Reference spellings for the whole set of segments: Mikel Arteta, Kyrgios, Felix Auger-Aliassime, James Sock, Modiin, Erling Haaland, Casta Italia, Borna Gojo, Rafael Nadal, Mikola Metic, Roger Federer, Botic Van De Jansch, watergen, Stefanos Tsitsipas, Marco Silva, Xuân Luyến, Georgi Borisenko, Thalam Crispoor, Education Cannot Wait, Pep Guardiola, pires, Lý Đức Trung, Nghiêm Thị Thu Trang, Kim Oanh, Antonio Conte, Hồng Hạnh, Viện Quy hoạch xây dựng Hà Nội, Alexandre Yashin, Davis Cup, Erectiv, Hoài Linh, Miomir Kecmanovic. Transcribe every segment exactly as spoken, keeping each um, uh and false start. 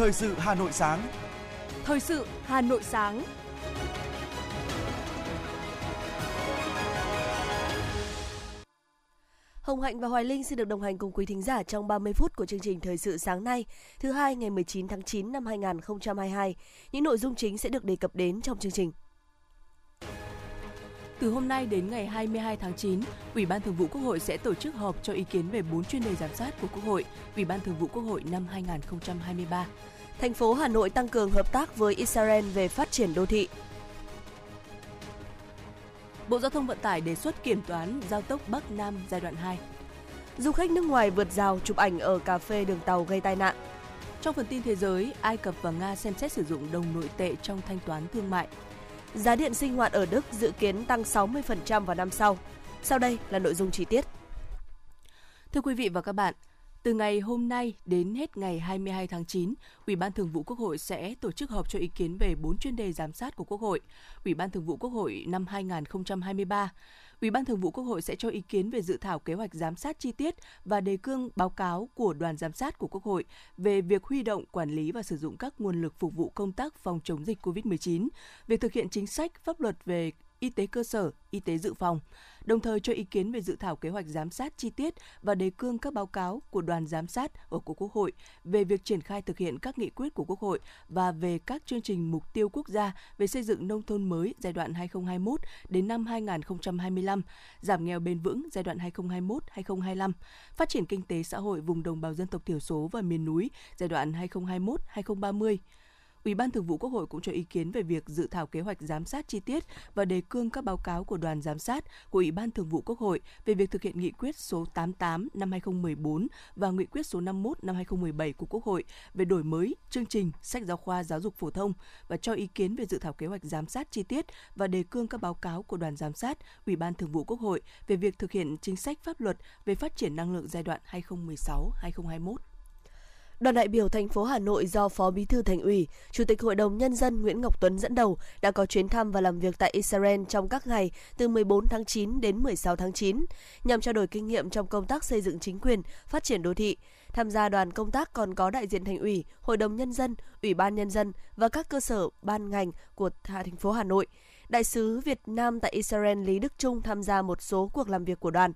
Thời sự Hà Nội sáng. Thời sự Hà Nội sáng. Hồng Hạnh và Hoài Linh xin được đồng hành cùng quý thính giả trong ba mươi phút của chương trình Thời sự sáng nay, thứ hai ngày mười chín tháng chín năm hai nghìn không trăm hai mươi hai. Những nội dung chính sẽ được đề cập đến trong chương trình. Từ hôm nay đến ngày hai mươi hai tháng chín, Ủy ban Thường vụ Quốc hội sẽ tổ chức họp cho ý kiến về bốn chuyên đề giám sát của Quốc hội, Ủy ban Thường vụ Quốc hội năm hai nghìn không trăm hai mươi ba. Thành phố Hà Nội tăng cường hợp tác với Israel về phát triển đô thị. Bộ Giao thông Vận tải đề xuất kiểm toán giao tốc Bắc Nam giai đoạn hai. Du khách nước ngoài vượt rào chụp ảnh ở cà phê đường tàu gây tai nạn. Trong phần tin thế giới, Ai Cập và Nga xem xét sử dụng đồng nội tệ trong thanh toán thương mại. Giá điện sinh hoạt ở Đức dự kiến tăng sáu mươi phần trăm vào năm sau. Sau đây là nội dung chi tiết. Thưa quý vị và các bạn, từ ngày hôm nay đến hết ngày hai mươi hai tháng chín, Ủy ban Thường vụ Quốc hội sẽ tổ chức họp cho ý kiến về bốn chuyên đề giám sát của Quốc hội, Ủy ban Thường vụ Quốc hội năm hai nghìn không trăm hai mươi ba. Ủy ban Thường vụ Quốc hội sẽ cho ý kiến về dự thảo kế hoạch giám sát chi tiết và đề cương báo cáo của đoàn giám sát của Quốc hội về việc huy động, quản lý và sử dụng các nguồn lực phục vụ công tác phòng chống dịch covid mười chín, việc thực hiện chính sách, pháp luật về y tế cơ sở, y tế dự phòng, đồng thời cho ý kiến về dự thảo kế hoạch giám sát chi tiết và đề cương các báo cáo của đoàn giám sát ở của Quốc hội về việc triển khai thực hiện các nghị quyết của Quốc hội và về các chương trình mục tiêu quốc gia về xây dựng nông thôn mới giai đoạn hai nghìn không trăm hai mươi mốt đến năm hai nghìn không trăm hai mươi lăm, giảm nghèo bền vững giai đoạn hai nghìn không trăm hai mươi mốt đến hai nghìn không trăm hai mươi lăm, phát triển kinh tế xã hội vùng đồng bào dân tộc thiểu số và miền núi giai đoạn hai nghìn không trăm hai mươi mốt đến hai nghìn không trăm ba mươi. Ủy ban Thường vụ Quốc hội cũng cho ý kiến về việc dự thảo kế hoạch giám sát chi tiết và đề cương các báo cáo của đoàn giám sát của Ủy ban Thường vụ Quốc hội về việc thực hiện nghị quyết số tám mươi tám năm hai nghìn không trăm mười bốn và nghị quyết số năm mươi mốt năm hai nghìn không trăm mười bảy của Quốc hội về đổi mới chương trình sách giáo khoa giáo dục phổ thông và cho ý kiến về dự thảo kế hoạch giám sát chi tiết và đề cương các báo cáo của đoàn giám sát Ủy ban Thường vụ Quốc hội về việc thực hiện chính sách pháp luật về phát triển năng lượng giai đoạn hai nghìn không trăm mười sáu đến hai nghìn không trăm hai mươi mốt. Đoàn đại biểu thành phố Hà Nội do Phó Bí thư Thành ủy, Chủ tịch Hội đồng Nhân dân Nguyễn Ngọc Tuấn dẫn đầu đã có chuyến thăm và làm việc tại Israel trong các ngày từ mười bốn tháng chín đến mười sáu tháng chín, nhằm trao đổi kinh nghiệm trong công tác xây dựng chính quyền, phát triển đô thị. Tham gia đoàn công tác còn có đại diện Thành ủy, Hội đồng Nhân dân, Ủy ban Nhân dân và các cơ sở ban ngành của thành phố Hà Nội. Đại sứ Việt Nam tại Israel Lý Đức Trung tham gia một số cuộc làm việc của đoàn.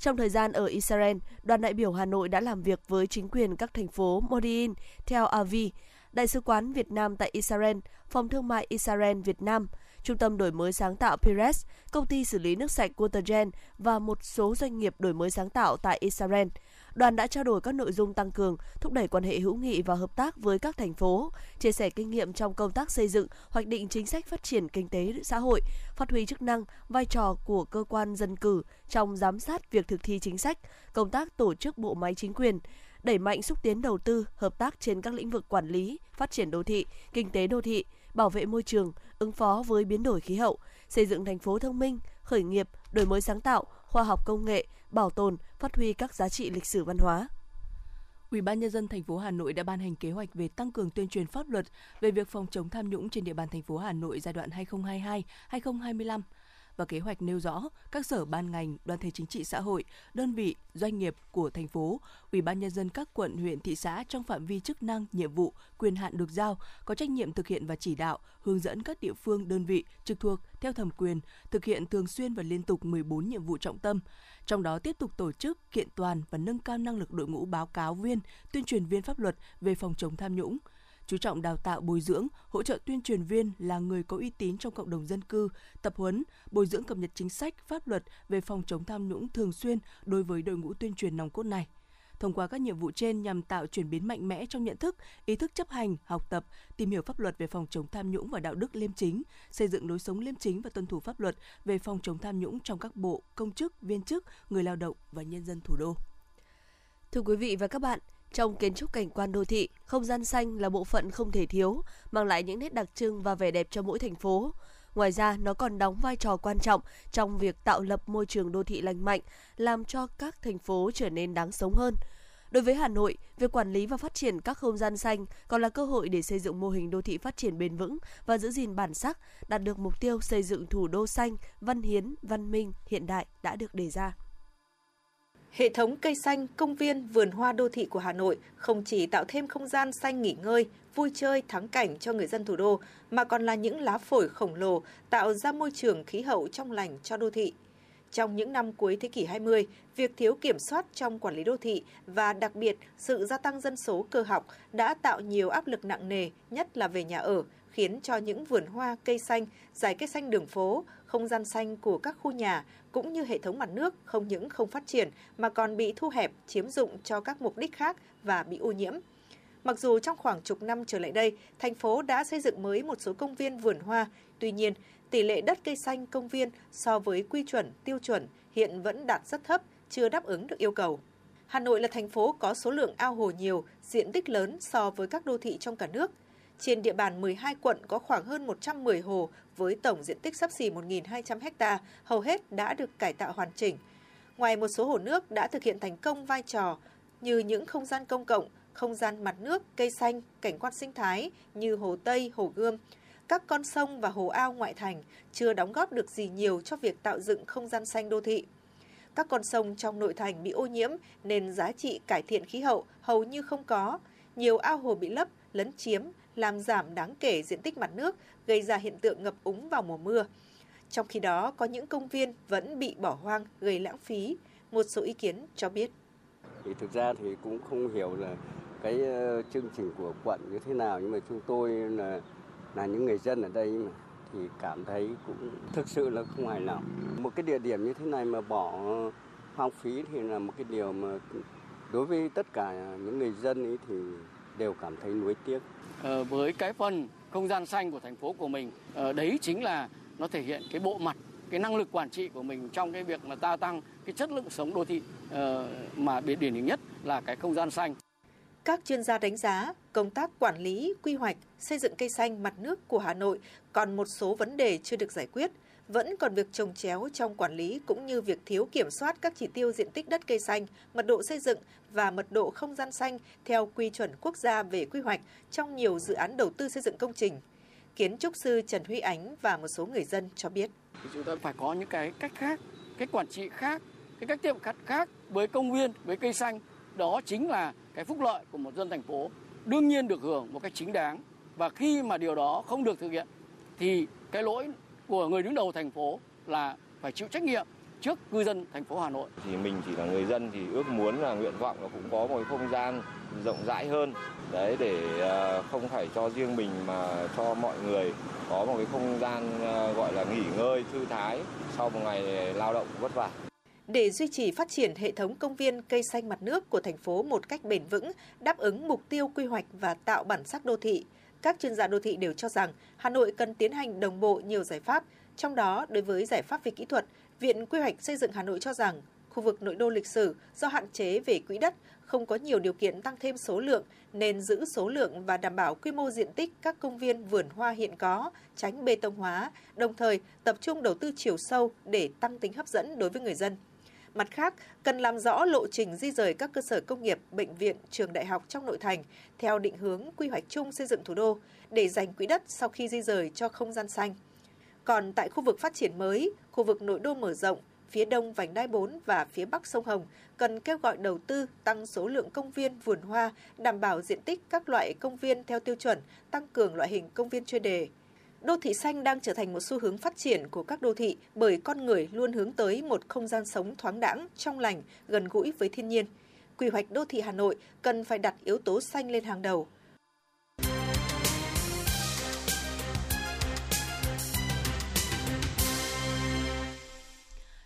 Trong thời gian ở Israel, đoàn đại biểu Hà Nội đã làm việc với chính quyền các thành phố Modiin, Tel Aviv, Đại sứ quán Việt Nam tại Israel, Phòng Thương mại Israel Việt Nam, Trung tâm Đổi mới sáng tạo pires, Công ty xử lý nước sạch watergen và một số doanh nghiệp đổi mới sáng tạo tại Israel. Đoàn đã trao đổi các nội dung tăng cường, thúc đẩy quan hệ hữu nghị và hợp tác với các thành phố, chia sẻ kinh nghiệm trong công tác xây dựng, hoạch định chính sách phát triển kinh tế xã hội, phát huy chức năng, vai trò của cơ quan dân cử trong giám sát việc thực thi chính sách, công tác tổ chức bộ máy chính quyền, đẩy mạnh xúc tiến đầu tư, hợp tác trên các lĩnh vực quản lý, phát triển đô thị, kinh tế đô thị, bảo vệ môi trường, ứng phó với biến đổi khí hậu, xây dựng thành phố thông minh, khởi nghiệp, đổi mới sáng tạo, khoa học công nghệ, bảo tồn, phát huy các giá trị lịch sử văn hóa. Ủy ban Nhân dân thành phố Hà Nội đã ban hành kế hoạch về tăng cường tuyên truyền pháp luật về việc phòng chống tham nhũng trên địa bàn thành phố Hà Nội giai đoạn hai nghìn không trăm hai mươi hai đến hai nghìn không trăm hai mươi lăm. Và kế hoạch nêu rõ các sở ban ngành, đoàn thể chính trị xã hội, đơn vị, doanh nghiệp của thành phố, Ủy ban Nhân dân các quận, huyện, thị xã trong phạm vi chức năng, nhiệm vụ, quyền hạn được giao có trách nhiệm thực hiện và chỉ đạo, hướng dẫn các địa phương, đơn vị trực thuộc theo thẩm quyền thực hiện thường xuyên và liên tục mười bốn nhiệm vụ trọng tâm, trong đó tiếp tục tổ chức, kiện toàn và nâng cao năng lực đội ngũ báo cáo viên, tuyên truyền viên pháp luật về phòng chống tham nhũng. Chú trọng đào tạo, bồi dưỡng, hỗ trợ tuyên truyền viên là người có uy tín trong cộng đồng dân cư, tập huấn, bồi dưỡng cập nhật chính sách, pháp luật về phòng chống tham nhũng thường xuyên đối với đội ngũ tuyên truyền nòng cốt này. Thông qua các nhiệm vụ trên nhằm tạo chuyển biến mạnh mẽ trong nhận thức, ý thức chấp hành, học tập, tìm hiểu pháp luật về phòng chống tham nhũng và đạo đức liêm chính, xây dựng lối sống liêm chính và tuân thủ pháp luật về phòng chống tham nhũng trong các bộ, công chức, viên chức, người lao động và nhân dân thủ đô. Thưa quý vị và các bạn, trong kiến trúc cảnh quan đô thị, không gian xanh là bộ phận không thể thiếu, mang lại những nét đặc trưng và vẻ đẹp cho mỗi thành phố. Ngoài ra, nó còn đóng vai trò quan trọng trong việc tạo lập môi trường đô thị lành mạnh, làm cho các thành phố trở nên đáng sống hơn. Đối với Hà Nội, việc quản lý và phát triển các không gian xanh còn là cơ hội để xây dựng mô hình đô thị phát triển bền vững và giữ gìn bản sắc, đạt được mục tiêu xây dựng thủ đô xanh, văn hiến, văn minh, hiện đại đã được đề ra. hệ thống cây xanh, công viên, vườn hoa đô thị của Hà Nội không chỉ tạo thêm không gian xanh nghỉ ngơi, vui chơi, thắng cảnh cho người dân thủ đô, mà còn là những lá phổi khổng lồ tạo ra môi trường khí hậu trong lành cho đô thị. Trong những năm cuối thế kỷ hai mươi, việc thiếu kiểm soát trong quản lý đô thị và đặc biệt sự gia tăng dân số cơ học đã tạo nhiều áp lực nặng nề, nhất là về nhà ở, khiến cho những vườn hoa, cây xanh, dải cây xanh đường phố, không gian xanh của các khu nhà cũng như hệ thống mặt nước không những không phát triển mà còn bị thu hẹp, chiếm dụng cho các mục đích khác và bị ô nhiễm. Mặc dù trong khoảng chục năm trở lại đây, thành phố đã xây dựng mới một số công viên vườn hoa, tuy nhiên, tỷ lệ đất cây xanh công viên so với quy chuẩn, tiêu chuẩn hiện vẫn đạt rất thấp, chưa đáp ứng được yêu cầu. Hà Nội là thành phố có số lượng ao hồ nhiều, diện tích lớn so với các đô thị trong cả nước. Trên địa bàn mười hai quận có khoảng hơn một trăm mười hồ với tổng diện tích xấp xỉ một nghìn hai trăm ha, hầu hết đã được cải tạo hoàn chỉnh. Ngoài một số hồ nước đã thực hiện thành công vai trò như những không gian công cộng, không gian mặt nước, cây xanh, cảnh quan sinh thái như Hồ Tây, Hồ Gươm, các con sông và hồ ao ngoại thành chưa đóng góp được gì nhiều cho việc tạo dựng không gian xanh đô thị. Các con sông trong nội thành bị ô nhiễm nên giá trị cải thiện khí hậu hầu như không có. Nhiều ao hồ bị lấp, lấn chiếm, làm giảm đáng kể diện tích mặt nước, gây ra hiện tượng ngập úng vào mùa mưa. Trong khi đó, có những công viên vẫn bị bỏ hoang, gây lãng phí. Một số ý kiến cho biết. Thì thực ra thì cũng không hiểu là cái chương trình của quận như thế nào, nhưng mà chúng tôi là là những người dân ở đây mà, thì cảm thấy cũng thực sự là không hài lòng. Một cái địa điểm như thế này mà bỏ hoang phí thì là một cái điều mà đối với tất cả những người dân ấy thì đều cảm thấy nuối tiếc. Ờ, với cái phần không gian xanh của thành phố của mình, ờ, đấy chính là nó thể hiện cái bộ mặt, cái năng lực quản trị của mình trong cái việc mà gia tăng cái chất lượng sống đô thị, ờ, mà điển hình nhất là cái không gian xanh. Các chuyên gia đánh giá, công tác quản lý, quy hoạch, xây dựng cây xanh mặt nước của Hà Nội còn một số vấn đề chưa được giải quyết, vẫn còn việc chồng chéo trong quản lý cũng như việc thiếu kiểm soát các chỉ tiêu diện tích đất cây xanh, mật độ xây dựng và mật độ không gian xanh theo quy chuẩn quốc gia về quy hoạch trong nhiều dự án đầu tư xây dựng công trình. Kiến trúc sư Trần Huy Ánh và một số người dân cho biết. Chúng ta phải có những cái cách khác, cái quản trị khác, cái cách tiếp cận khác với công viên, với cây xanh. Đó chính là cái phúc lợi của một dân thành phố đương nhiên được hưởng một cách chính đáng, và khi mà điều đó không được thực hiện thì cái lỗi của người đứng đầu thành phố là phải chịu trách nhiệm trước cư dân thành phố Hà Nội. Thì mình chỉ là người dân thì ước muốn là nguyện vọng là cũng có một không gian rộng rãi hơn đấy, để không phải cho riêng mình mà cho mọi người có một cái không gian gọi là nghỉ ngơi thư thái sau một ngày lao động vất vả. Để duy trì phát triển hệ thống công viên cây xanh mặt nước của thành phố một cách bền vững, đáp ứng mục tiêu quy hoạch và tạo bản sắc đô thị, các chuyên gia đô thị đều cho rằng Hà Nội cần tiến hành đồng bộ nhiều giải pháp. Trong đó, đối với giải pháp về kỹ thuật, Viện Quy hoạch xây dựng Hà Nội cho rằng khu vực nội đô lịch sử do hạn chế về quỹ đất, không có nhiều điều kiện tăng thêm số lượng, nên giữ số lượng và đảm bảo quy mô diện tích các công viên vườn hoa hiện có, tránh bê tông hóa, đồng thời tập trung đầu tư chiều sâu để tăng tính hấp dẫn đối với người dân. Mặt khác, cần làm rõ lộ trình di rời các cơ sở công nghiệp, bệnh viện, trường đại học trong nội thành theo định hướng quy hoạch chung xây dựng thủ đô để dành quỹ đất sau khi di rời cho không gian xanh. Còn tại khu vực phát triển mới, khu vực nội đô mở rộng, phía đông vành đai bốn và phía bắc sông Hồng cần kêu gọi đầu tư tăng số lượng công viên vườn hoa, đảm bảo diện tích các loại công viên theo tiêu chuẩn, tăng cường loại hình công viên chuyên đề. Đô thị xanh đang trở thành một xu hướng phát triển của các đô thị bởi con người luôn hướng tới một không gian sống thoáng đãng, trong lành, gần gũi với thiên nhiên. Quy hoạch đô thị Hà Nội cần phải đặt yếu tố xanh lên hàng đầu.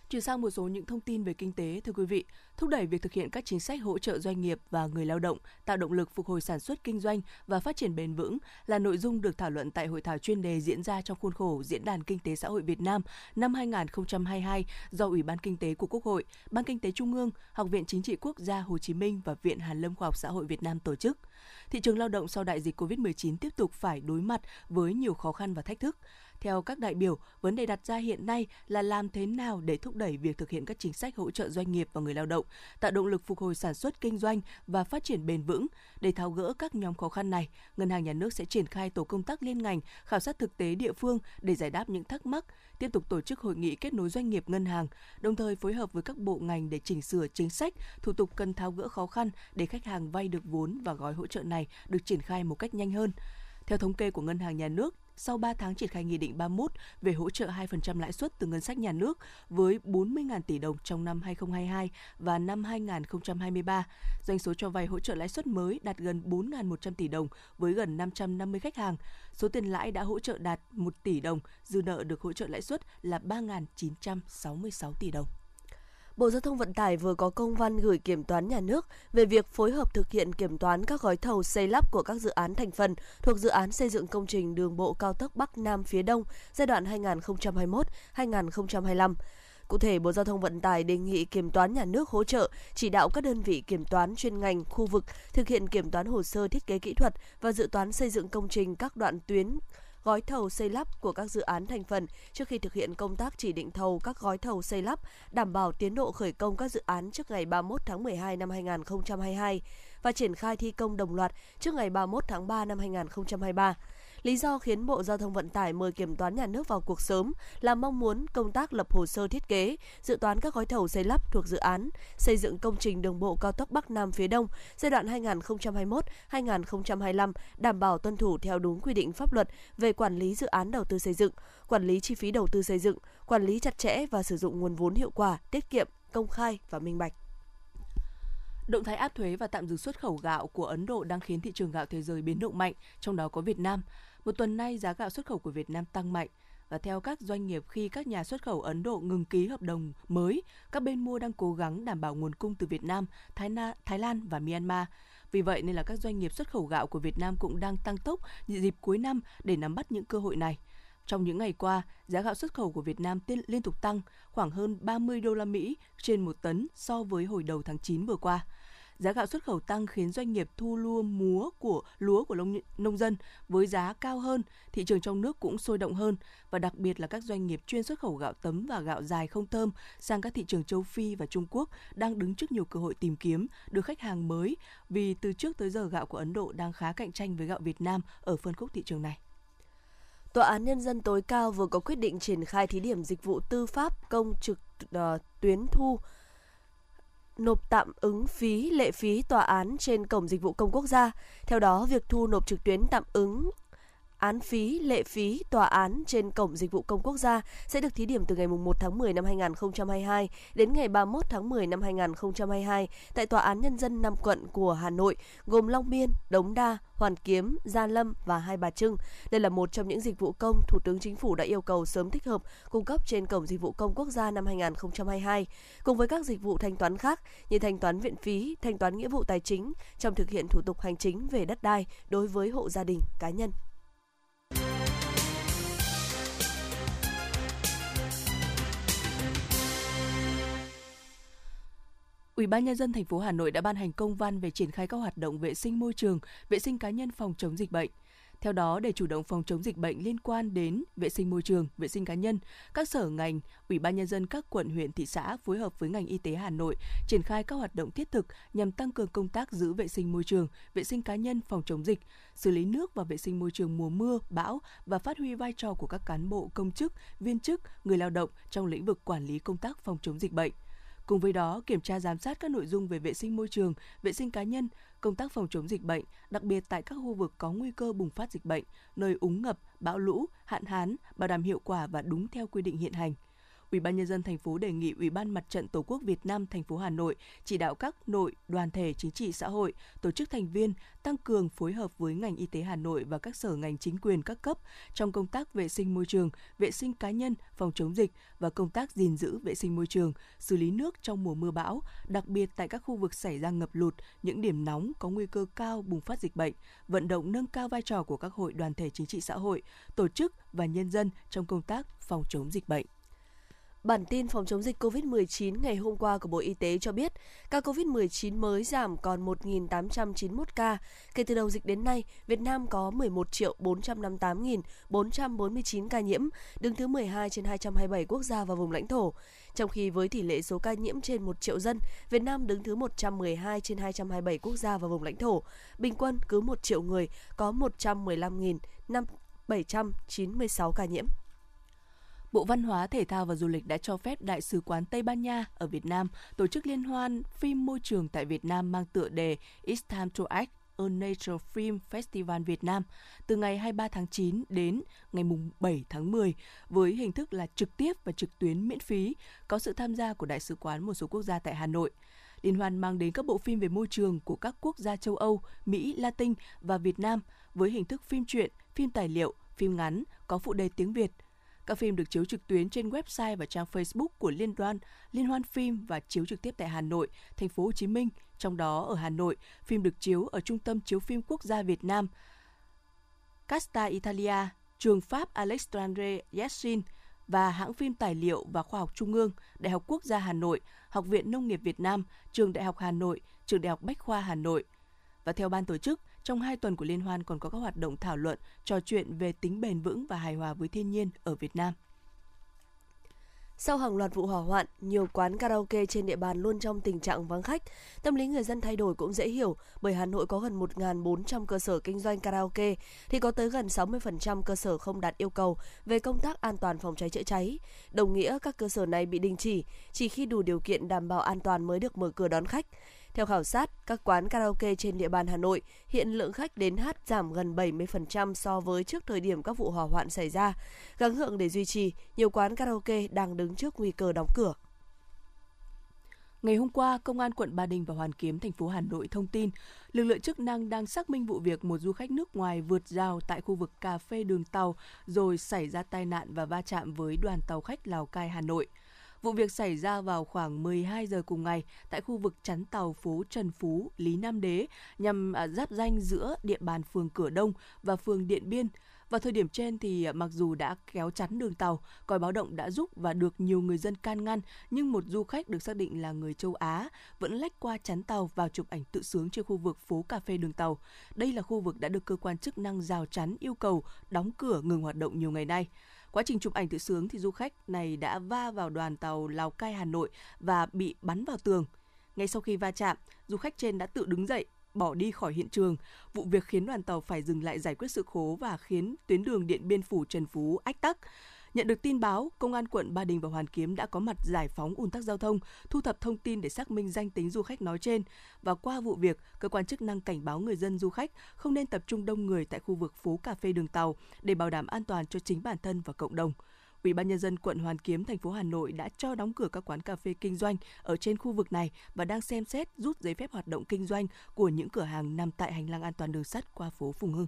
Chuyển sang một số những thông tin về kinh tế, thưa quý vị, thúc đẩy việc thực hiện các chính sách hỗ trợ doanh nghiệp và người lao động, tạo động lực phục hồi sản xuất kinh doanh và phát triển bền vững là nội dung được thảo luận tại hội thảo chuyên đề diễn ra trong khuôn khổ Diễn đàn Kinh tế Xã hội Việt Nam năm hai nghìn không trăm hai mươi hai do Ủy ban Kinh tế của Quốc hội, Ban Kinh tế Trung ương, Học viện Chính trị Quốc gia Hồ Chí Minh và Viện Hàn lâm Khoa học Xã hội Việt Nam tổ chức. Thị trường lao động sau đại dịch covid mười chín tiếp tục phải đối mặt với nhiều khó khăn và thách thức. Theo các đại biểu, vấn đề đặt ra hiện nay là làm thế nào để thúc đẩy việc thực hiện các chính sách hỗ trợ doanh nghiệp và người lao động, tạo động lực phục hồi sản xuất kinh doanh và phát triển bền vững. Để tháo gỡ các nhóm khó khăn này, Ngân hàng Nhà nước sẽ triển khai tổ công tác liên ngành khảo sát thực tế địa phương để giải đáp những thắc mắc, tiếp tục tổ chức hội nghị kết nối doanh nghiệp ngân hàng, đồng thời phối hợp với các bộ ngành để chỉnh sửa chính sách, thủ tục cần tháo gỡ khó khăn để khách hàng vay được vốn và gói hỗ trợ này được triển khai một cách nhanh hơn. Theo thống kê của Ngân hàng Nhà nước, sau ba tháng triển khai Nghị định ba mươi mốt về hỗ trợ hai phần trăm lãi suất từ ngân sách nhà nước với bốn mươi nghìn tỷ đồng trong năm hai nghìn không trăm hai mươi hai và năm hai nghìn không trăm hai mươi ba, doanh số cho vay hỗ trợ lãi suất mới đạt gần bốn nghìn một trăm tỷ đồng với gần năm trăm năm mươi khách hàng. Số tiền lãi đã hỗ trợ đạt một tỷ đồng, dư nợ được hỗ trợ lãi suất là ba nghìn chín trăm sáu mươi sáu tỷ đồng. Bộ Giao thông Vận tải vừa có công văn gửi Kiểm toán Nhà nước về việc phối hợp thực hiện kiểm toán các gói thầu xây lắp của các dự án thành phần thuộc dự án xây dựng công trình đường bộ cao tốc Bắc Nam phía Đông giai đoạn hai nghìn không trăm hai mươi mốt đến hai nghìn không trăm hai mươi lăm. Cụ thể, Bộ Giao thông Vận tải đề nghị Kiểm toán Nhà nước hỗ trợ chỉ đạo các đơn vị kiểm toán chuyên ngành, khu vực thực hiện kiểm toán hồ sơ thiết kế kỹ thuật và dự toán xây dựng công trình các đoạn tuyến gói thầu xây lắp của các dự án thành phần trước khi thực hiện công tác chỉ định thầu các gói thầu xây lắp, đảm bảo tiến độ khởi công các dự án trước ngày ba mươi mốt tháng mười hai năm hai nghìn không trăm hai mươi hai và triển khai thi công đồng loạt trước ngày ba mươi mốt tháng ba năm hai nghìn không trăm hai mươi ba. Lý do khiến Bộ Giao thông Vận tải mời Kiểm toán Nhà nước vào cuộc sớm là mong muốn công tác lập hồ sơ thiết kế, dự toán các gói thầu xây lắp thuộc dự án xây dựng công trình đường bộ cao tốc Bắc Nam phía Đông giai đoạn hai nghìn không trăm hai mươi mốt đến hai nghìn không trăm hai mươi lăm đảm bảo tuân thủ theo đúng quy định pháp luật về quản lý dự án đầu tư xây dựng, quản lý chi phí đầu tư xây dựng, quản lý chặt chẽ và sử dụng nguồn vốn hiệu quả, tiết kiệm, công khai và minh bạch. Động thái áp thuế và tạm dừng xuất khẩu gạo của Ấn Độ đang khiến thị trường gạo thế giới biến động mạnh, trong đó có Việt Nam. Một tuần nay, giá gạo xuất khẩu của Việt Nam tăng mạnh. Và theo các doanh nghiệp, khi các nhà xuất khẩu Ấn Độ ngừng ký hợp đồng mới, các bên mua đang cố gắng đảm bảo nguồn cung từ Việt Nam, Thái, Na, Thái Lan và Myanmar. Vì vậy nên là các doanh nghiệp xuất khẩu gạo của Việt Nam cũng đang tăng tốc dịp cuối năm để nắm bắt những cơ hội này. Trong những ngày qua, giá gạo xuất khẩu của Việt Nam liên tục tăng, khoảng hơn ba mươi đô la Mỹ trên một tấn so với hồi đầu tháng chín vừa qua. Giá gạo xuất khẩu tăng khiến doanh nghiệp thu lúa múa của lúa của nông dân với giá cao hơn, thị trường trong nước cũng sôi động hơn và đặc biệt là các doanh nghiệp chuyên xuất khẩu gạo tấm và gạo dài không thơm sang các thị trường châu Phi và Trung Quốc đang đứng trước nhiều cơ hội tìm kiếm được khách hàng mới vì từ trước tới giờ gạo của Ấn Độ đang khá cạnh tranh với gạo Việt Nam ở phân khúc thị trường này. Tòa án Nhân dân tối cao vừa có quyết định triển khai thí điểm dịch vụ tư pháp công trực uh, tuyến thu nộp tạm ứng phí lệ phí tòa án trên cổng dịch vụ công quốc gia. Theo đó, việc thu nộp trực tuyến tạm ứng án phí lệ phí tòa án trên cổng dịch vụ công quốc gia sẽ được thí điểm từ ngày mùng một tháng mười năm hai nghìn không trăm hai mươi hai đến ngày ba mươi mốt tháng mười năm hai nghìn không trăm hai mươi hai tại Tòa án Nhân dân năm quận của Hà Nội, gồm Long Biên, Đống Đa, Hoàn Kiếm, Gia Lâm và Hai Bà Trưng. Đây là một trong những dịch vụ công Thủ tướng Chính phủ đã yêu cầu sớm tích hợp cung cấp trên cổng dịch vụ công quốc gia năm hai nghìn không trăm hai mươi hai, cùng với các dịch vụ thanh toán khác như thanh toán viện phí, thanh toán nghĩa vụ tài chính trong thực hiện thủ tục hành chính về đất đai đối với hộ gia đình, cá nhân. Ủy ban Nhân dân thành phố Hà Nội đã ban hành công văn về triển khai các hoạt động vệ sinh môi trường, vệ sinh cá nhân phòng chống dịch bệnh. Theo đó, để chủ động phòng chống dịch bệnh liên quan đến vệ sinh môi trường, vệ sinh cá nhân, các sở ngành, Ủy ban Nhân dân các quận, huyện, thị xã phối hợp với ngành y tế Hà Nội triển khai các hoạt động thiết thực nhằm tăng cường công tác giữ vệ sinh môi trường, vệ sinh cá nhân phòng chống dịch, xử lý nước và vệ sinh môi trường mùa mưa, bão và phát huy vai trò của các cán bộ, công chức, viên chức, người lao động trong lĩnh vực quản lý công tác phòng chống dịch bệnh. Cùng với đó, kiểm tra giám sát các nội dung về vệ sinh môi trường, vệ sinh cá nhân, công tác phòng chống dịch bệnh, đặc biệt tại các khu vực có nguy cơ bùng phát dịch bệnh, nơi úng ngập, bão lũ, hạn hán, bảo đảm hiệu quả và đúng theo quy định hiện hành. Ủy ban Nhân dân thành phố đề nghị Ủy ban Mặt trận Tổ quốc Việt Nam thành phố Hà Nội chỉ đạo các nội, đoàn thể chính trị xã hội, tổ chức thành viên tăng cường phối hợp với ngành y tế Hà Nội và các sở ngành chính quyền các cấp trong công tác vệ sinh môi trường, vệ sinh cá nhân, phòng chống dịch và công tác gìn giữ vệ sinh môi trường, xử lý nước trong mùa mưa bão, đặc biệt tại các khu vực xảy ra ngập lụt, những điểm nóng có nguy cơ cao bùng phát dịch bệnh, vận động nâng cao vai trò của các hội đoàn thể chính trị xã hội, tổ chức và nhân dân trong công tác phòng chống dịch bệnh. Bản tin phòng chống dịch cô vít mười chín ngày hôm qua của Bộ Y tế cho biết, ca cô vít mười chín mới giảm còn một nghìn tám trăm chín mươi mốt ca. Kể từ đầu dịch đến nay, Việt Nam có mười một triệu bốn trăm năm mươi tám nghìn bốn trăm bốn mươi chín ca nhiễm, đứng thứ mười hai trên hai trăm hai mươi bảy quốc gia và vùng lãnh thổ. Trong khi với tỷ lệ số ca nhiễm trên một triệu dân, Việt Nam đứng thứ một trăm mười hai trên hai trăm hai mươi bảy quốc gia và vùng lãnh thổ. Bình quân cứ một triệu người có một trăm mười lăm nghìn bảy trăm chín mươi sáu ca nhiễm. Bộ Văn hóa, Thể thao và Du lịch đã cho phép Đại sứ quán Tây Ban Nha ở Việt Nam tổ chức liên hoan phim môi trường tại Việt Nam mang tựa đề It's Time to Act, a Nature Film Festival Việt Nam từ ngày hai mươi ba tháng chín đến ngày bảy tháng mười với hình thức là trực tiếp và trực tuyến miễn phí, có sự tham gia của Đại sứ quán một số quốc gia tại Hà Nội. Liên hoan mang đến các bộ phim về môi trường của các quốc gia châu Âu, Mỹ, Latin và Việt Nam với hình thức phim truyện, phim tài liệu, phim ngắn có phụ đề tiếng Việt. Các phim được chiếu trực tuyến trên website và trang Facebook của Liên đoàn, Liên hoan phim và chiếu trực tiếp tại Hà Nội, Thành phố Hồ Chí Minh. Trong đó ở Hà Nội, phim được chiếu ở Trung tâm Chiếu phim Quốc gia Việt Nam, Casta Italia, Trường Pháp Alexandre Yashin và hãng phim tài liệu và khoa học Trung ương, Đại học Quốc gia Hà Nội, Học viện Nông nghiệp Việt Nam, Trường Đại học Hà Nội, Trường Đại học Bách khoa Hà Nội. Và theo ban tổ chức, trong hai tuần của liên hoan còn có các hoạt động thảo luận, trò chuyện về tính bền vững và hài hòa với thiên nhiên ở Việt Nam. Sau hàng loạt vụ hỏa hoạn, nhiều quán karaoke trên địa bàn luôn trong tình trạng vắng khách. Tâm lý người dân thay đổi cũng dễ hiểu, bởi Hà Nội có gần một nghìn bốn trăm cơ sở kinh doanh karaoke, thì có tới gần sáu mươi phần trăm cơ sở không đạt yêu cầu về công tác an toàn phòng cháy chữa cháy. Đồng nghĩa các cơ sở này bị đình chỉ, chỉ khi đủ điều kiện đảm bảo an toàn mới được mở cửa đón khách. Theo khảo sát, các quán karaoke trên địa bàn Hà Nội hiện lượng khách đến hát giảm gần bảy mươi phần trăm so với trước thời điểm các vụ hỏa hoạn xảy ra. Gắng gượng để duy trì, nhiều quán karaoke đang đứng trước nguy cơ đóng cửa. Ngày hôm qua, Công an quận Ba Đình và Hoàn Kiếm, thành phố Hà Nội thông tin, lực lượng chức năng đang xác minh vụ việc một du khách nước ngoài vượt rào tại khu vực cà phê Đường Tàu rồi xảy ra tai nạn và va chạm với đoàn tàu khách Lào Cai, Hà Nội. Vụ việc xảy ra vào khoảng mười hai giờ cùng ngày tại khu vực chắn tàu phố Trần Phú, Lý Nam Đế, nhằm giáp ranh giữa địa bàn phường Cửa Đông và phường Điện Biên. Vào thời điểm trên, thì mặc dù đã kéo chắn đường tàu, còi báo động đã rúc và được nhiều người dân can ngăn, nhưng một du khách được xác định là người châu Á vẫn lách qua chắn tàu vào chụp ảnh tự sướng trên khu vực phố cà phê Đường Tàu. Đây là khu vực đã được cơ quan chức năng rào chắn yêu cầu đóng cửa ngừng hoạt động nhiều ngày nay. Quá trình chụp ảnh tự sướng thì du khách này đã va vào đoàn tàu Lào Cai Hà Nội và bị bắn vào tường. Ngay sau khi va chạm, du khách trên đã tự đứng dậy, bỏ đi khỏi hiện trường. Vụ việc khiến đoàn tàu phải dừng lại giải quyết sự cố và khiến tuyến đường Điện Biên Phủ Trần Phú ách tắc. Nhận được tin báo, Công an quận Ba Đình và Hoàn Kiếm đã có mặt giải phóng ùn tắc giao thông, thu thập thông tin để xác minh danh tính du khách nói trên. Và qua vụ việc, cơ quan chức năng cảnh báo người dân du khách không nên tập trung đông người tại khu vực phố cà phê Đường Tàu để bảo đảm an toàn cho chính bản thân và cộng đồng. Ủy ban nhân dân quận Hoàn Kiếm, thành phố Hà Nội đã cho đóng cửa các quán cà phê kinh doanh ở trên khu vực này và đang xem xét rút giấy phép hoạt động kinh doanh của những cửa hàng nằm tại hành lang an toàn đường sắt qua phố Phùng Hưng.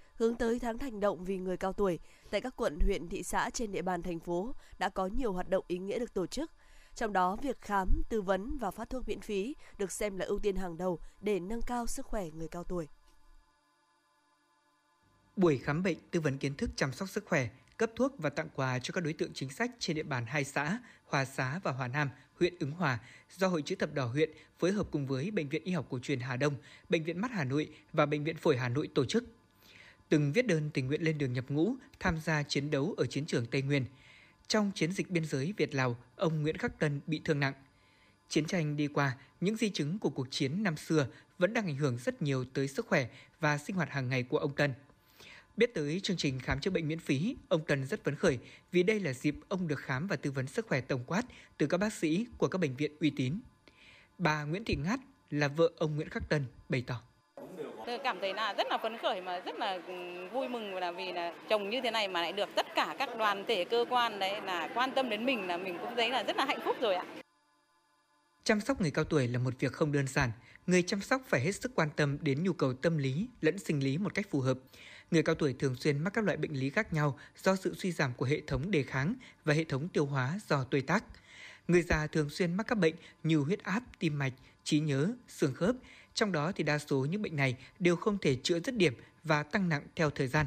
hướng tới tháng hành động vì người cao tuổi, tại các quận, huyện, thị xã trên địa bàn thành phố đã có nhiều hoạt động ý nghĩa được tổ chức. Trong đó, việc khám, tư vấn và phát thuốc miễn phí được xem là ưu tiên hàng đầu để nâng cao sức khỏe người cao tuổi. Buổi khám bệnh, tư vấn kiến thức chăm sóc sức khỏe, cấp thuốc và tặng quà cho các đối tượng chính sách trên địa bàn hai xã Hòa Xá và Hòa Nam, huyện Ứng Hòa do Hội Chữ Thập Đỏ huyện phối hợp cùng với Bệnh viện Y học cổ truyền Hà Đông, Bệnh viện Mắt Hà Nội và Bệnh viện Phổi Hà Nội tổ chức. Từng viết đơn tình nguyện lên đường nhập ngũ, tham gia chiến đấu ở chiến trường Tây Nguyên. Trong chiến dịch biên giới Việt-Lào, ông Nguyễn Khắc Tân bị thương nặng. Chiến tranh đi qua, những di chứng của cuộc chiến năm xưa vẫn đang ảnh hưởng rất nhiều tới sức khỏe và sinh hoạt hàng ngày của ông Tân. Biết tới chương trình khám chữa bệnh miễn phí, ông Tân rất phấn khởi vì đây là dịp ông được khám và tư vấn sức khỏe tổng quát từ các bác sĩ của các bệnh viện uy tín. Bà Nguyễn Thị Ngát là vợ ông Nguyễn Khắc Tân bày tỏ. Tôi cảm thấy là rất là phấn khởi mà rất là vui mừng, là vì là chồng như thế này mà lại được tất cả các đoàn thể cơ quan đấy là quan tâm đến mình, là mình cũng thấy là rất là hạnh phúc rồi ạ. Chăm sóc người cao tuổi là một việc không đơn giản, người chăm sóc phải hết sức quan tâm đến nhu cầu tâm lý lẫn sinh lý một cách phù hợp. Người cao tuổi thường xuyên mắc các loại bệnh lý khác nhau do sự suy giảm của hệ thống đề kháng và hệ thống tiêu hóa do tuổi tác. Người già thường xuyên mắc các bệnh như huyết áp, tim mạch, trí nhớ, xương khớp, trong đó thì đa số những bệnh này đều không thể chữa dứt điểm và tăng nặng theo thời gian.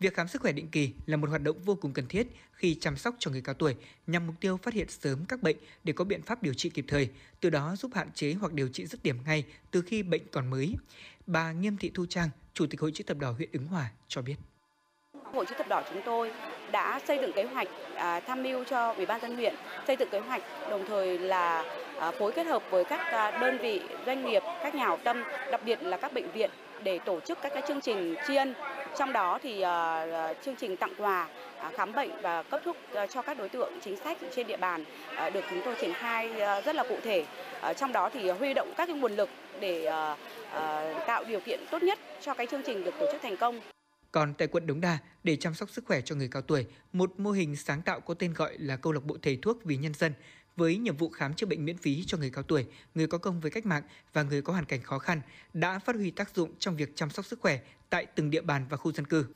Việc khám sức khỏe định kỳ là một hoạt động vô cùng cần thiết khi chăm sóc cho người cao tuổi nhằm mục tiêu phát hiện sớm các bệnh để có biện pháp điều trị kịp thời, từ đó giúp hạn chế hoặc điều trị dứt điểm ngay từ khi bệnh còn mới. Bà Nghiêm Thị Thu Trang, Chủ tịch Hội Chữ thập đỏ huyện Ứng Hòa cho biết. Hội Chữ thập đỏ chúng tôi đã xây dựng kế hoạch à, tham mưu cho Ủy ban dân huyện xây dựng kế hoạch, đồng thời là à, phối kết hợp với các à, đơn vị, doanh nghiệp, các nhà hảo tâm, đặc biệt là các bệnh viện để tổ chức các, các chương trình tri ân. Trong đó thì à, chương trình tặng quà, à, khám bệnh và cấp thuốc à, cho các đối tượng chính sách trên địa bàn à, được chúng tôi triển khai à, rất là cụ thể. À, trong đó thì huy động các cái nguồn lực để à, à, tạo điều kiện tốt nhất cho cái chương trình được tổ chức thành công. Còn tại quận Đống Đa, để chăm sóc sức khỏe cho người cao tuổi, một mô hình sáng tạo có tên gọi là câu lạc bộ thầy thuốc vì nhân dân, với nhiệm vụ khám chữa bệnh miễn phí cho người cao tuổi, người có công với cách mạng và người có hoàn cảnh khó khăn, đã phát huy tác dụng trong việc chăm sóc sức khỏe tại từng địa bàn và khu dân cư.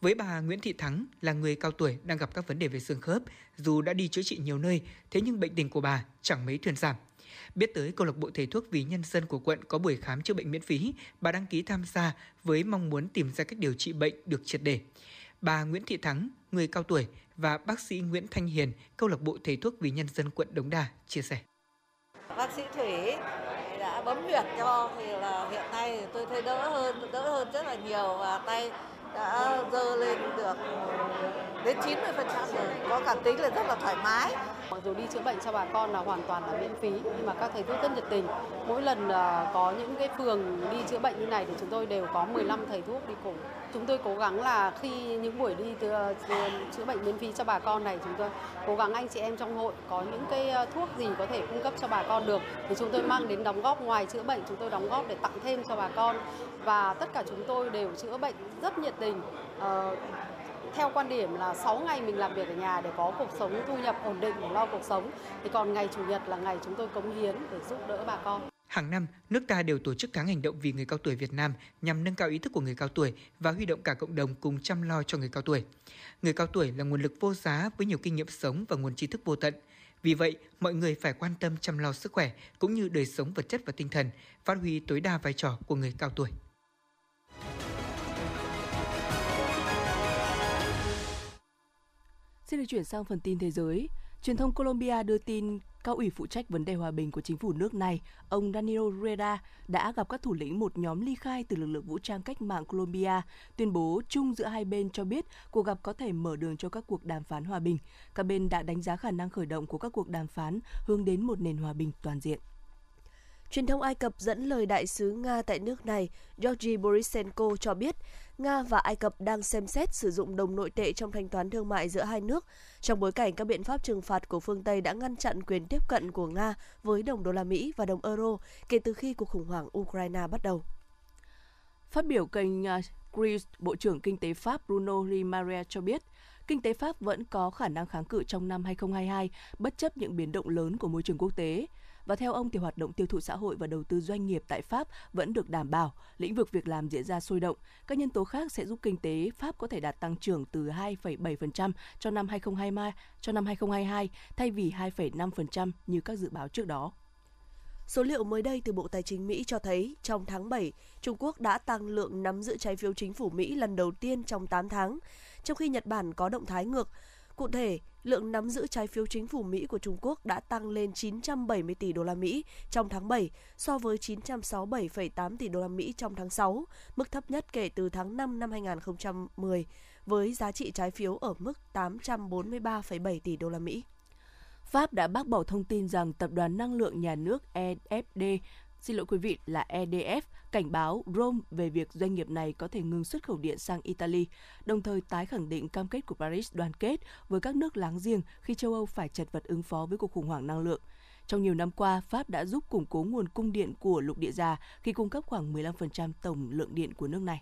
Với bà Nguyễn Thị Thắng là người cao tuổi đang gặp các vấn đề về xương khớp, dù đã đi chữa trị nhiều nơi, thế nhưng bệnh tình của bà chẳng mấy thuyên giảm. Biết tới câu lạc bộ thầy thuốc vì nhân dân của quận có buổi khám chữa bệnh miễn phí, bà đăng ký tham gia với mong muốn tìm ra cách điều trị bệnh được triệt để. Bà Nguyễn Thị Thắng, người cao tuổi, và bác sĩ Nguyễn Thanh Hiền, câu lạc bộ thầy thuốc vì nhân dân quận Đống Đa chia sẻ. Bác sĩ Thủy đã bấm huyệt cho thì là hiện nay tôi thấy đỡ hơn, đỡ hơn rất là nhiều và tay đã dơ lên được đến chín mươi phần trăm rồi, có cảm tính là rất là thoải mái. Mặc dù đi chữa bệnh cho bà con là hoàn toàn là miễn phí nhưng mà các thầy thuốc rất nhiệt tình. Mỗi lần có những cái phường đi chữa bệnh như này thì chúng tôi đều có mười lăm thầy thuốc đi cùng. Chúng tôi cố gắng là khi những buổi đi chữa bệnh miễn phí cho bà con này, chúng tôi cố gắng anh chị em trong hội có những cái thuốc gì có thể cung cấp cho bà con được thì chúng tôi mang đến đóng góp, ngoài chữa bệnh chúng tôi đóng góp để tặng thêm cho bà con. Và tất cả chúng tôi đều chữa bệnh rất nhiệt tình. Ờ, theo quan điểm là sáu ngày mình làm việc ở nhà để có cuộc sống, thu nhập ổn định để lo cuộc sống, thì còn ngày chủ nhật là ngày chúng tôi cống hiến để giúp đỡ bà con. Hàng năm, nước ta đều tổ chức tháng hành động vì người cao tuổi Việt Nam nhằm nâng cao ý thức của người cao tuổi và huy động cả cộng đồng cùng chăm lo cho người cao tuổi. Người cao tuổi là nguồn lực vô giá với nhiều kinh nghiệm sống và nguồn tri thức vô tận. Vì vậy, mọi người phải quan tâm chăm lo sức khỏe cũng như đời sống vật chất và tinh thần, phát huy tối đa vai trò của người cao tuổi. Xin được chuyển sang phần tin thế giới. Truyền thông Colombia đưa tin cao ủy phụ trách vấn đề hòa bình của chính phủ nước này, ông Danilo Rueda, đã gặp các thủ lĩnh một nhóm ly khai từ lực lượng vũ trang cách mạng Colombia. Tuyên bố chung giữa hai bên cho biết cuộc gặp có thể mở đường cho các cuộc đàm phán hòa bình. Các bên đã đánh giá khả năng khởi động của các cuộc đàm phán hướng đến một nền hòa bình toàn diện. Truyền thông Ai Cập dẫn lời đại sứ Nga tại nước này, Georgi Borisenko cho biết, Nga và Ai Cập đang xem xét sử dụng đồng nội tệ trong thanh toán thương mại giữa hai nước, trong bối cảnh các biện pháp trừng phạt của phương Tây đã ngăn chặn quyền tiếp cận của Nga với đồng đô la Mỹ và đồng euro kể từ khi cuộc khủng hoảng Ukraine bắt đầu. Phát biểu kênh Greece, Bộ trưởng Kinh tế Pháp Bruno Le Maire cho biết, kinh tế Pháp vẫn có khả năng kháng cự trong năm hai không hai hai, bất chấp những biến động lớn của môi trường quốc tế. Và theo ông thì hoạt động tiêu thụ xã hội và đầu tư doanh nghiệp tại Pháp vẫn được đảm bảo, lĩnh vực việc làm diễn ra sôi động. Các nhân tố khác sẽ giúp kinh tế Pháp có thể đạt tăng trưởng từ hai phẩy bảy phần trăm cho năm hai không hai hai, cho năm hai không hai hai thay vì hai phẩy năm phần trăm như các dự báo trước đó. Số liệu mới đây từ Bộ Tài chính Mỹ cho thấy trong tháng bảy, Trung Quốc đã tăng lượng nắm giữ trái phiếu chính phủ Mỹ lần đầu tiên trong tám tháng, trong khi Nhật Bản có động thái ngược. Cụ thể, lượng nắm giữ trái phiếu chính phủ Mỹ của Trung Quốc đã tăng lên chín trăm bảy mươi tỷ đô la Mỹ trong tháng bảy so với chín trăm sáu mươi bảy phẩy tám tỷ đô la Mỹ trong tháng sáu, mức thấp nhất kể từ tháng năm năm hai không một không, với giá trị trái phiếu ở mức tám trăm bốn mươi ba phẩy bảy tỷ đô la Mỹ. Pháp đã bác bỏ thông tin rằng tập đoàn năng lượng nhà nước E D F Xin lỗi quý vị là E D F cảnh báo Rome về việc doanh nghiệp này có thể ngừng xuất khẩu điện sang Italy, đồng thời tái khẳng định cam kết của Paris đoàn kết với các nước láng giềng khi châu Âu phải chật vật ứng phó với cuộc khủng hoảng năng lượng. Trong nhiều năm qua, Pháp đã giúp củng cố nguồn cung điện của lục địa già khi cung cấp khoảng mười lăm phần trăm tổng lượng điện của nước này.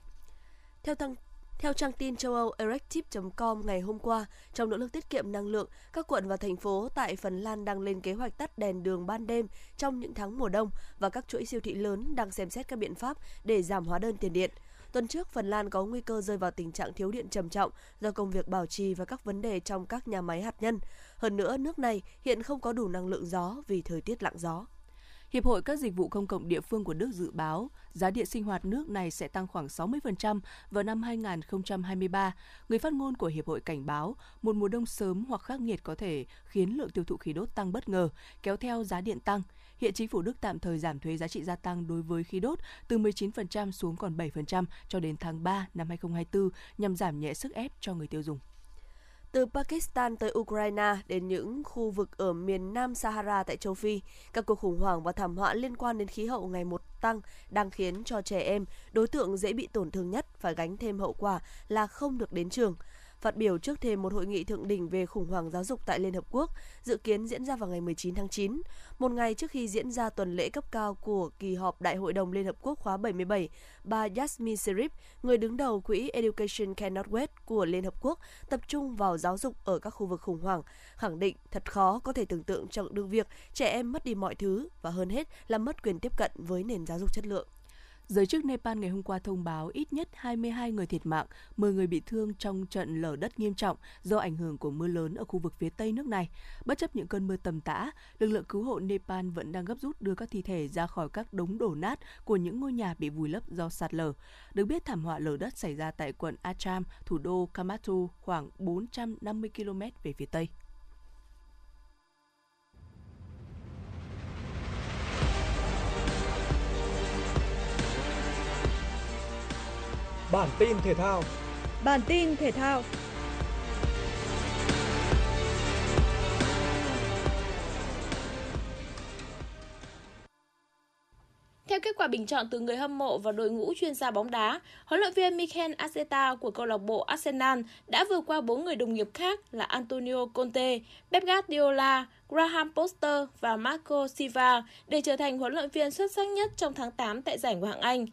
Theo tăng Theo trang tin châu Âu Erectiv chấm com ngày hôm qua, trong nỗ lực tiết kiệm năng lượng, các quận và thành phố tại Phần Lan đang lên kế hoạch tắt đèn đường ban đêm trong những tháng mùa đông và các chuỗi siêu thị lớn đang xem xét các biện pháp để giảm hóa đơn tiền điện. Tuần trước, Phần Lan có nguy cơ rơi vào tình trạng thiếu điện trầm trọng do công việc bảo trì và các vấn đề trong các nhà máy hạt nhân. Hơn nữa, nước này hiện không có đủ năng lượng gió vì thời tiết lặng gió. Hiệp hội các dịch vụ công cộng địa phương của Đức dự báo giá điện sinh hoạt nước này sẽ tăng khoảng sáu mươi phần trăm vào năm hai nghìn không trăm hai mươi ba. Người phát ngôn của Hiệp hội cảnh báo một mùa đông sớm hoặc khắc nghiệt có thể khiến lượng tiêu thụ khí đốt tăng bất ngờ, kéo theo giá điện tăng. Hiện chính phủ Đức tạm thời giảm thuế giá trị gia tăng đối với khí đốt từ mười chín phần trăm xuống còn bảy phần trăm cho đến tháng ba năm hai nghìn không trăm hai mươi tư nhằm giảm nhẹ sức ép cho người tiêu dùng. Từ Pakistan tới Ukraine đến những khu vực ở miền Nam Sahara tại châu Phi, các cuộc khủng hoảng và thảm họa liên quan đến khí hậu ngày một tăng đang khiến cho trẻ em, đối tượng dễ bị tổn thương nhất, phải gánh thêm hậu quả là không được đến trường. Phát biểu trước thềm một hội nghị thượng đỉnh về khủng hoảng giáo dục tại Liên Hợp Quốc, dự kiến diễn ra vào ngày mười chín tháng chín, một ngày trước khi diễn ra tuần lễ cấp cao của kỳ họp Đại hội đồng Liên Hợp Quốc khóa bảy mươi bảy, bà Yasmine Sherif, người đứng đầu quỹ Education Cannot Wait của Liên Hợp Quốc, tập trung vào giáo dục ở các khu vực khủng hoảng, khẳng định thật khó có thể tưởng tượng trong được việc trẻ em mất đi mọi thứ và hơn hết là mất quyền tiếp cận với nền giáo dục chất lượng. Giới chức Nepal ngày hôm qua thông báo ít nhất hai mươi hai người thiệt mạng, mười người bị thương trong trận lở đất nghiêm trọng do ảnh hưởng của mưa lớn ở khu vực phía tây nước này. Bất chấp những cơn mưa tầm tã, lực lượng cứu hộ Nepal vẫn đang gấp rút đưa các thi thể ra khỏi các đống đổ nát của những ngôi nhà bị vùi lấp do sạt lở. Được biết, thảm họa lở đất xảy ra tại quận Assam, thủ đô Kathmandu, khoảng bốn trăm năm mươi ki lô mét về phía tây. Bản tin thể thao. Bản tin thể thao. Theo kết quả bình chọn từ người hâm mộ và đội ngũ chuyên gia bóng đá, huấn luyện viên Mikel Arteta của câu lạc bộ Arsenal đã vượt qua bốn người đồng nghiệp khác là Antonio Conte, Pep Guardiola, Graham Potter và Marco Silva để trở thành huấn luyện viên xuất sắc nhất trong tháng tám tại giải Ngoại hạng Anh.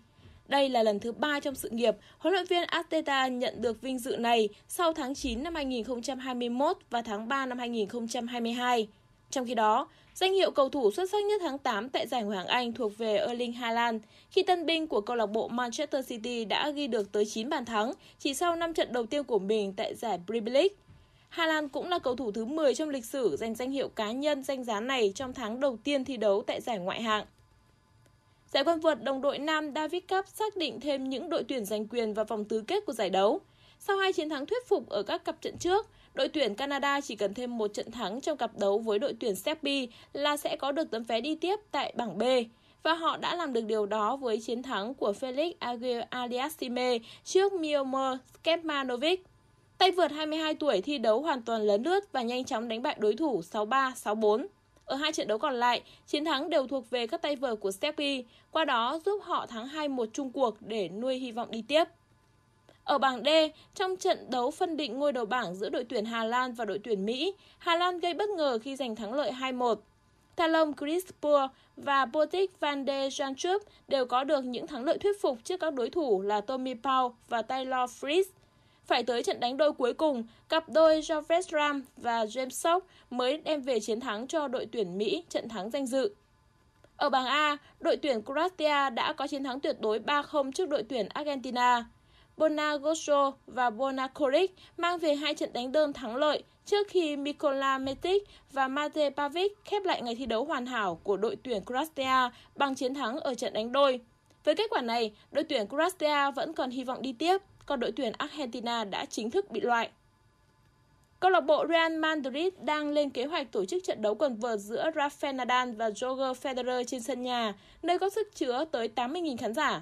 Đây là lần thứ ba trong sự nghiệp, huấn luyện viên Arteta nhận được vinh dự này sau tháng chín năm hai nghìn không trăm hai mươi mốt và tháng ba năm hai nghìn không trăm hai mươi hai. Trong khi đó, danh hiệu cầu thủ xuất sắc nhất tháng tám tại giải Ngoại hạng Anh thuộc về Erling Haaland khi tân binh của câu lạc bộ Manchester City đã ghi được tới chín bàn thắng chỉ sau năm trận đầu tiên của mình tại giải Premier League. Haaland cũng là cầu thủ thứ mười trong lịch sử giành danh hiệu cá nhân danh giá này trong tháng đầu tiên thi đấu tại giải Ngoại hạng. Giải quần vợt đồng đội nam Davis Cup xác định thêm những đội tuyển giành quyền vào vòng tứ kết của giải đấu. Sau hai chiến thắng thuyết phục ở các cặp trận trước, đội tuyển Canada chỉ cần thêm một trận thắng trong cặp đấu với đội tuyển Serbia là sẽ có được tấm vé đi tiếp tại bảng B. Và họ đã làm được điều đó với chiến thắng của Felix Auger-Aliassime trước Miomir Kecmanovic. Tay vợt hai mươi hai tuổi thi đấu hoàn toàn lấn lướt và nhanh chóng đánh bại đối thủ sáu ba, sáu bốn. Ở hai trận đấu còn lại, chiến thắng đều thuộc về các tay vợt của Serbia, qua đó giúp họ thắng hai một chung cuộc để nuôi hy vọng đi tiếp. Ở bảng D, trong trận đấu phân định ngôi đầu bảng giữa đội tuyển Hà Lan và đội tuyển Mỹ, Hà Lan gây bất ngờ khi giành thắng lợi hai một. Thalam Crispoor và Botic Van De Jansch đều có được những thắng lợi thuyết phục trước các đối thủ là Tommy Paul và Taylor Fries. Phải tới trận đánh đôi cuối cùng, cặp đôi Joves Ram và James Sock mới đem về chiến thắng cho đội tuyển Mỹ trận thắng danh dự. Ở bảng A, đội tuyển Croatia đã có chiến thắng tuyệt đối ba không trước đội tuyển Argentina. Borna Gojo và Borna Koric mang về hai trận đánh đơn thắng lợi trước khi Mikola Metic và Mate Pavic khép lại ngày thi đấu hoàn hảo của đội tuyển Croatia bằng chiến thắng ở trận đánh đôi. Với kết quả này, đội tuyển Croatia vẫn còn hy vọng đi tiếp, còn đội tuyển Argentina đã chính thức bị loại. Câu lạc bộ Real Madrid đang lên kế hoạch tổ chức trận đấu quần vợt giữa Rafael Nadal và Roger Federer trên sân nhà, nơi có sức chứa tới tám mươi nghìn khán giả.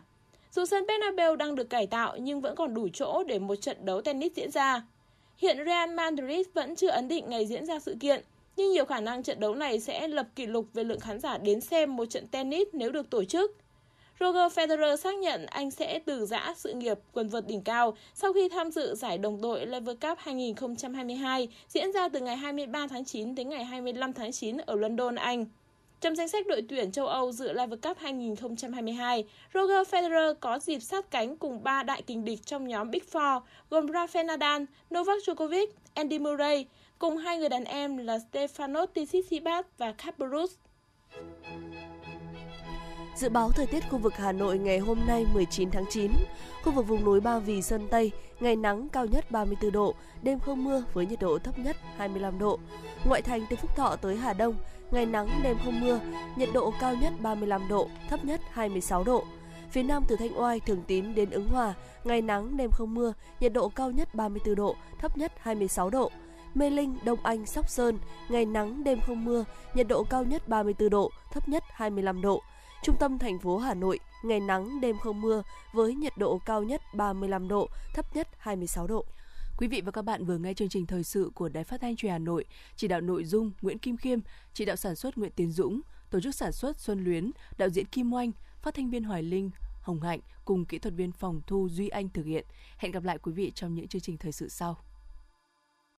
Dù sân Bernabeu đang được cải tạo nhưng vẫn còn đủ chỗ để một trận đấu tennis diễn ra. Hiện Real Madrid vẫn chưa ấn định ngày diễn ra sự kiện, nhưng nhiều khả năng trận đấu này sẽ lập kỷ lục về lượng khán giả đến xem một trận tennis nếu được tổ chức. Roger Federer xác nhận anh sẽ từ giã sự nghiệp quần vợt đỉnh cao sau khi tham dự giải đồng đội Laver Cup hai nghìn không trăm hai mươi hai diễn ra từ ngày hai mươi ba tháng chín đến ngày hai mươi lăm tháng chín ở London, Anh. Trong danh sách đội tuyển châu Âu dự Laver Cup hai không hai hai, Roger Federer có dịp sát cánh cùng ba đại kình địch trong nhóm Big Four gồm Rafael Nadal, Novak Djokovic, Andy Murray cùng hai người đàn em là Stefanos Tsitsipas và Kyrgios. Dự báo thời tiết khu vực Hà Nội ngày hôm nay mười chín tháng chín, khu vực vùng núi Ba Vì, Sơn Tây, ngày nắng cao nhất ba mươi tư độ, đêm không mưa với nhiệt độ thấp nhất hai mươi lăm độ. Ngoại thành từ Phúc Thọ tới Hà Đông, ngày nắng đêm không mưa, nhiệt độ cao nhất ba mươi lăm độ, thấp nhất hai mươi sáu độ. Phía Nam từ Thanh Oai, Thường Tín đến Ứng Hòa, ngày nắng đêm không mưa, nhiệt độ cao nhất ba mươi tư độ, thấp nhất hai mươi sáu độ. Mê Linh, Đông Anh, Sóc Sơn, ngày nắng đêm không mưa, nhiệt độ cao nhất ba mươi tư độ, thấp nhất hai mươi lăm độ. Trung tâm thành phố Hà Nội, ngày nắng, đêm không mưa với nhiệt độ cao nhất ba mươi lăm độ, thấp nhất hai mươi sáu độ. Quý vị và các bạn vừa nghe chương trình thời sự của Đài Phát thanh Truyền hình Hà Nội, chỉ đạo nội dung Nguyễn Kim Khiêm, chỉ đạo sản xuất Nguyễn Tiến Dũng, tổ chức sản xuất Xuân Luyến, đạo diễn Kim Oanh, phát thanh viên Hoài Linh, Hồng Hạnh cùng kỹ thuật viên phòng thu Duy Anh thực hiện. Hẹn gặp lại quý vị trong những chương trình thời sự sau.